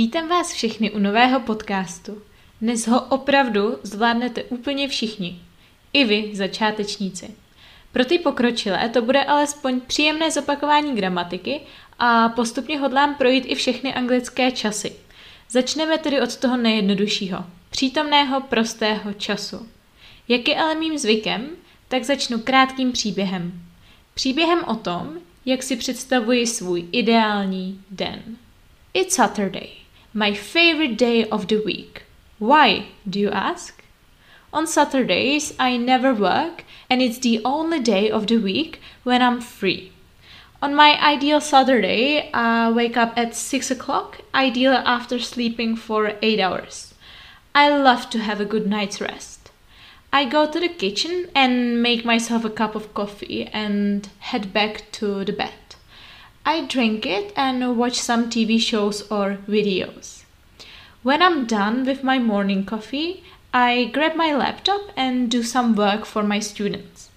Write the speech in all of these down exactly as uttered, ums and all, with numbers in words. Vítám vás všechny u nového podcastu. Dnes ho opravdu zvládnete úplně všichni. I vy, začátečníci. Pro ty pokročilé to bude alespoň příjemné zopakování gramatiky a postupně hodlám projít i všechny anglické časy. Začneme tedy od toho nejjednoduššího, přítomného prostého času. Jak je ale mým zvykem, tak začnu krátkým příběhem. Příběhem o tom, jak si představuji svůj ideální den. It's Saturday, my favorite day of the week. Why, do you ask? On Saturdays I never work and it's the only day of the week when I'm free. On my ideal Saturday, I wake up at six o'clock, ideally after sleeping for eight hours. I love to have a good night's rest. I go to the kitchen and make myself a cup of coffee and head back to the bed. I drink it and watch some T V shows or videos. When I'm done with my morning coffee, I grab my laptop and do some work for my students.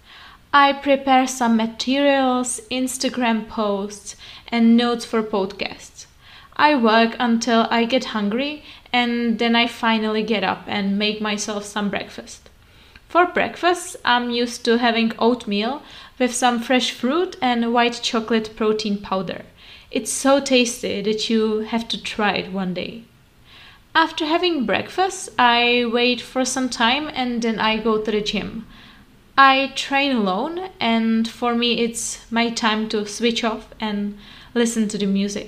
I prepare some materials, Instagram posts, and notes for podcasts. I work until I get hungry, and then I finally get up and make myself some breakfast. For breakfast, I'm used to having oatmeal with some fresh fruit and white chocolate protein powder. It's so tasty that you have to try it one day. After having breakfast, I wait for some time and then I go to the gym. I train alone, and for me it's my time to switch off and listen to the music.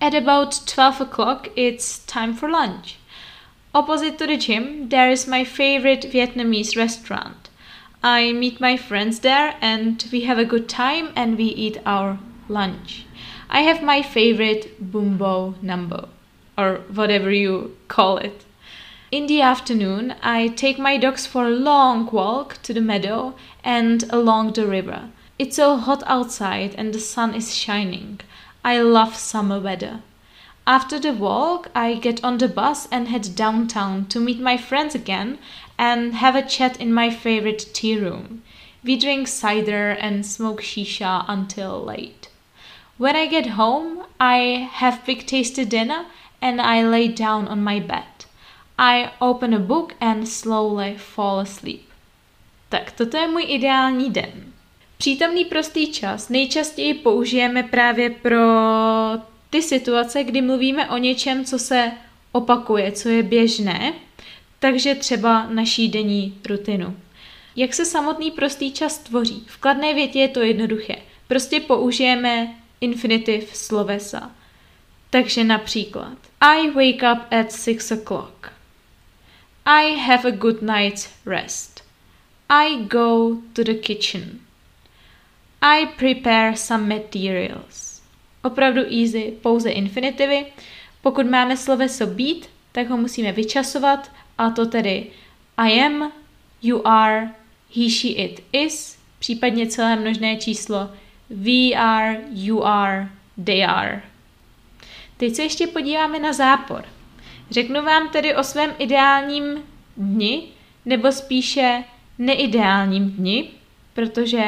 At about twelve o'clock it's time for lunch. Opposite to the gym there is my favorite Vietnamese restaurant. I meet my friends there and we have a good time and we eat our lunch. I have my favorite bumbo numbo, or whatever you call it. In the afternoon, I take my dogs for a long walk to the meadow and along the river. It's so hot outside and the sun is shining. I love summer weather. After the walk, I get on the bus and head downtown to meet my friends again and have a chat in my favorite tea room. We drink cider and smoke shisha until late. When I get home, I have big tasty dinner and I lay down on my bed. I open a book and slowly fall asleep. Tak toto je můj ideální den. Přítomný prostý čas nejčastěji použijeme právě pro ty situace, kdy mluvíme o něčem, co se opakuje, co je běžné, takže třeba naší denní rutinu. Jak se samotný prostý čas tvoří? V kladné větě je to jednoduché. Prostě použijeme infinitiv slovesa. Takže například I wake up at six o'clock. I have a good night's rest. I go to the kitchen. I prepare some materials. Opravdu easy, pouze infinitivy. Pokud máme sloveso být, tak ho musíme vyčasovat, a to tedy I am, you are, he, she, it is, případně celé množné číslo we are, you are, they are. Teď se ještě podíváme na zápor. Řeknu vám tedy o svém ideálním dni, nebo spíše neideálním dni, protože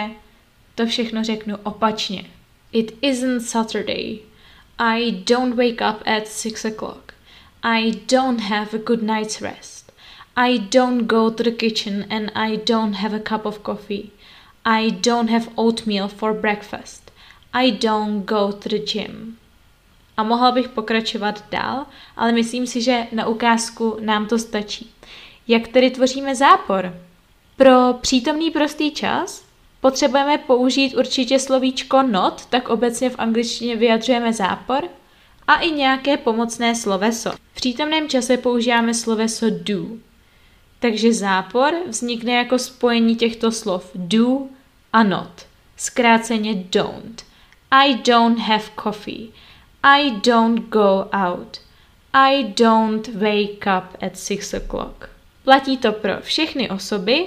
to všechno řeknu opačně. It isn't Saturday. I don't wake up at six o'clock. I don't have a good night's rest. I don't go to the kitchen and I don't have a cup of coffee. I don't have oatmeal for breakfast. I don't go to the gym. A mohla bych pokračovat dál, ale myslím si, že na ukázku nám to stačí. Jak tedy tvoříme zápor? Pro přítomný prostý čas potřebujeme použít určitě slovíčko not, tak obecně v angličtině vyjadřujeme zápor, a i nějaké pomocné sloveso. V přítomném čase používáme sloveso do. Takže zápor vznikne jako spojení těchto slov do a not. Zkráceně don't. I don't have coffee. I don't go out. I don't wake up at six o'clock. Platí to pro všechny osoby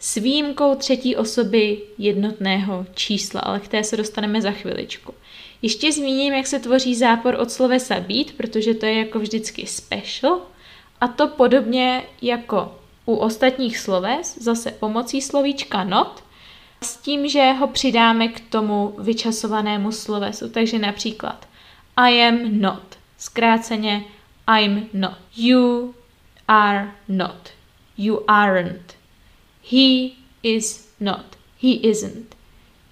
s výjimkou třetí osoby jednotného čísla, ale k té se dostaneme za chviličku. Ještě zmíním, jak se tvoří zápor od slovesa být, protože to je jako vždycky special, a to podobně jako u ostatních sloves, zase pomocí slovíčka not, s tím, že ho přidáme k tomu vyčasovanému slovesu, takže například I am not. zkráceně I'm not. You are not. You aren't. He is not. He isn't.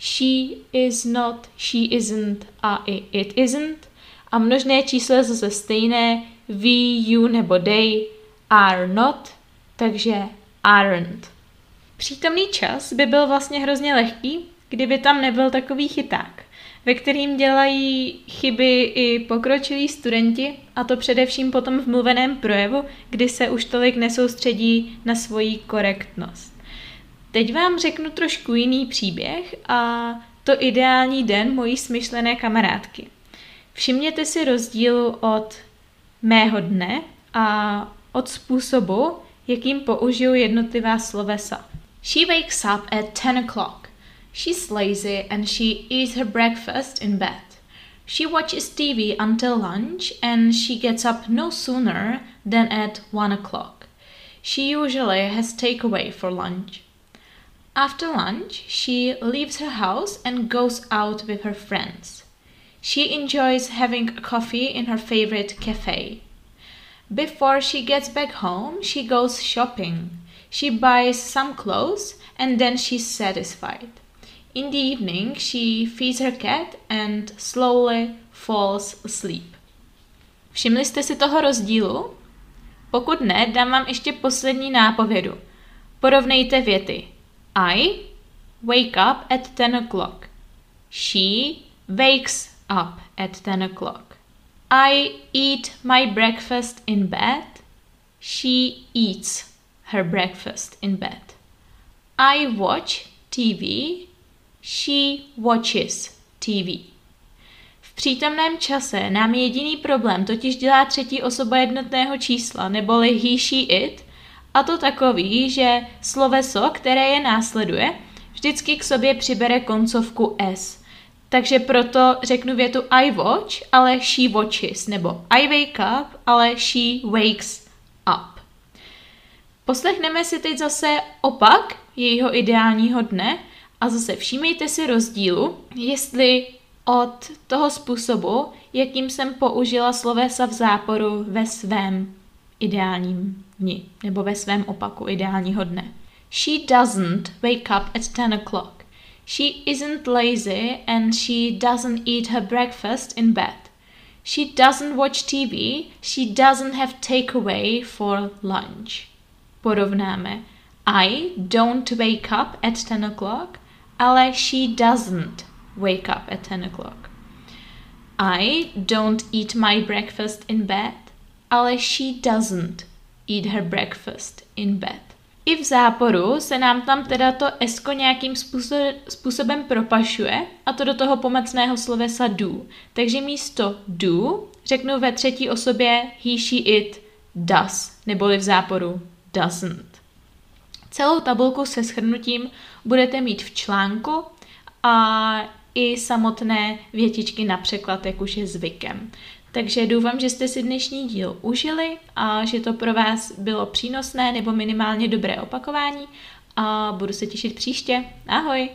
She is not. She isn't. A i it isn't. A množné číslo je zase stejné. We, you nebo they are not. Takže aren't. Přítomný čas by byl vlastně hrozně lehký, kdyby tam nebyl takový chyták, ve kterým dělají chyby i pokročilí studenti, a to především po tom v mluveném projevu, kdy se už tolik nesoustředí na svoji korektnost. Teď vám řeknu trošku jiný příběh, a to ideální den mojí smyšlené kamarádky. Všimněte si rozdílu od mého dne a od způsobu, jakým použiju jednotlivá slovesa. She wakes up at ten o'clock. She's lazy and she eats her breakfast in bed. She watches T V until lunch and she gets up no sooner than at one o'clock. She usually has takeaway for lunch. After lunch, she leaves her house and goes out with her friends. She enjoys having a coffee in her favorite cafe. Before she gets back home, she goes shopping. She buys some clothes and then she's satisfied. In the evening, she feeds her cat and slowly falls asleep. Všimli jste si toho rozdílu? Pokud ne, dám vám ještě poslední nápovědu. Porovnejte věty. I wake up at ten o'clock. She wakes up at ten o'clock. I eat my breakfast in bed. She eats her breakfast in bed. I watch T V. She watches T V. V přítomném čase nám jediný problém totiž dělá třetí osoba jednotného čísla, neboli he, she, it, a to takový, že sloveso, které je následuje, vždycky k sobě přibere koncovku s. Takže proto řeknu větu I watch, ale she watches, nebo I wake up, ale she wakes up. Poslechneme si teď zase opak jejího ideálního dne a zase všímejte si rozdílu, jestli od toho způsobu, jakým jsem použila slovesa v záporu ve svém ideálním dni, nebo ve svém opaku ideálního dne. She doesn't wake up at ten o'clock. She isn't lazy and she doesn't eat her breakfast in bed. She doesn't watch T V, she doesn't have takeaway for lunch. Porovnáme. I don't wake up at ten o'clock, ale she doesn't wake up at ten o'clock. I don't eat my breakfast in bed, ale she doesn't eat her breakfast in bed. I v záporu se nám tam teda to esko nějakým způsobem propašuje, a to do toho pomocného slovesa do. Takže místo do řeknu ve třetí osobě he, she, it, does, neboli v záporu doesn't. Celou tabulku se shrnutím budete mít v článku a i samotné větičky na překlad, jak už je zvykem. Takže doufám, že jste si dnešní díl užili a že to pro vás bylo přínosné nebo minimálně dobré opakování, a budu se těšit příště. Ahoj!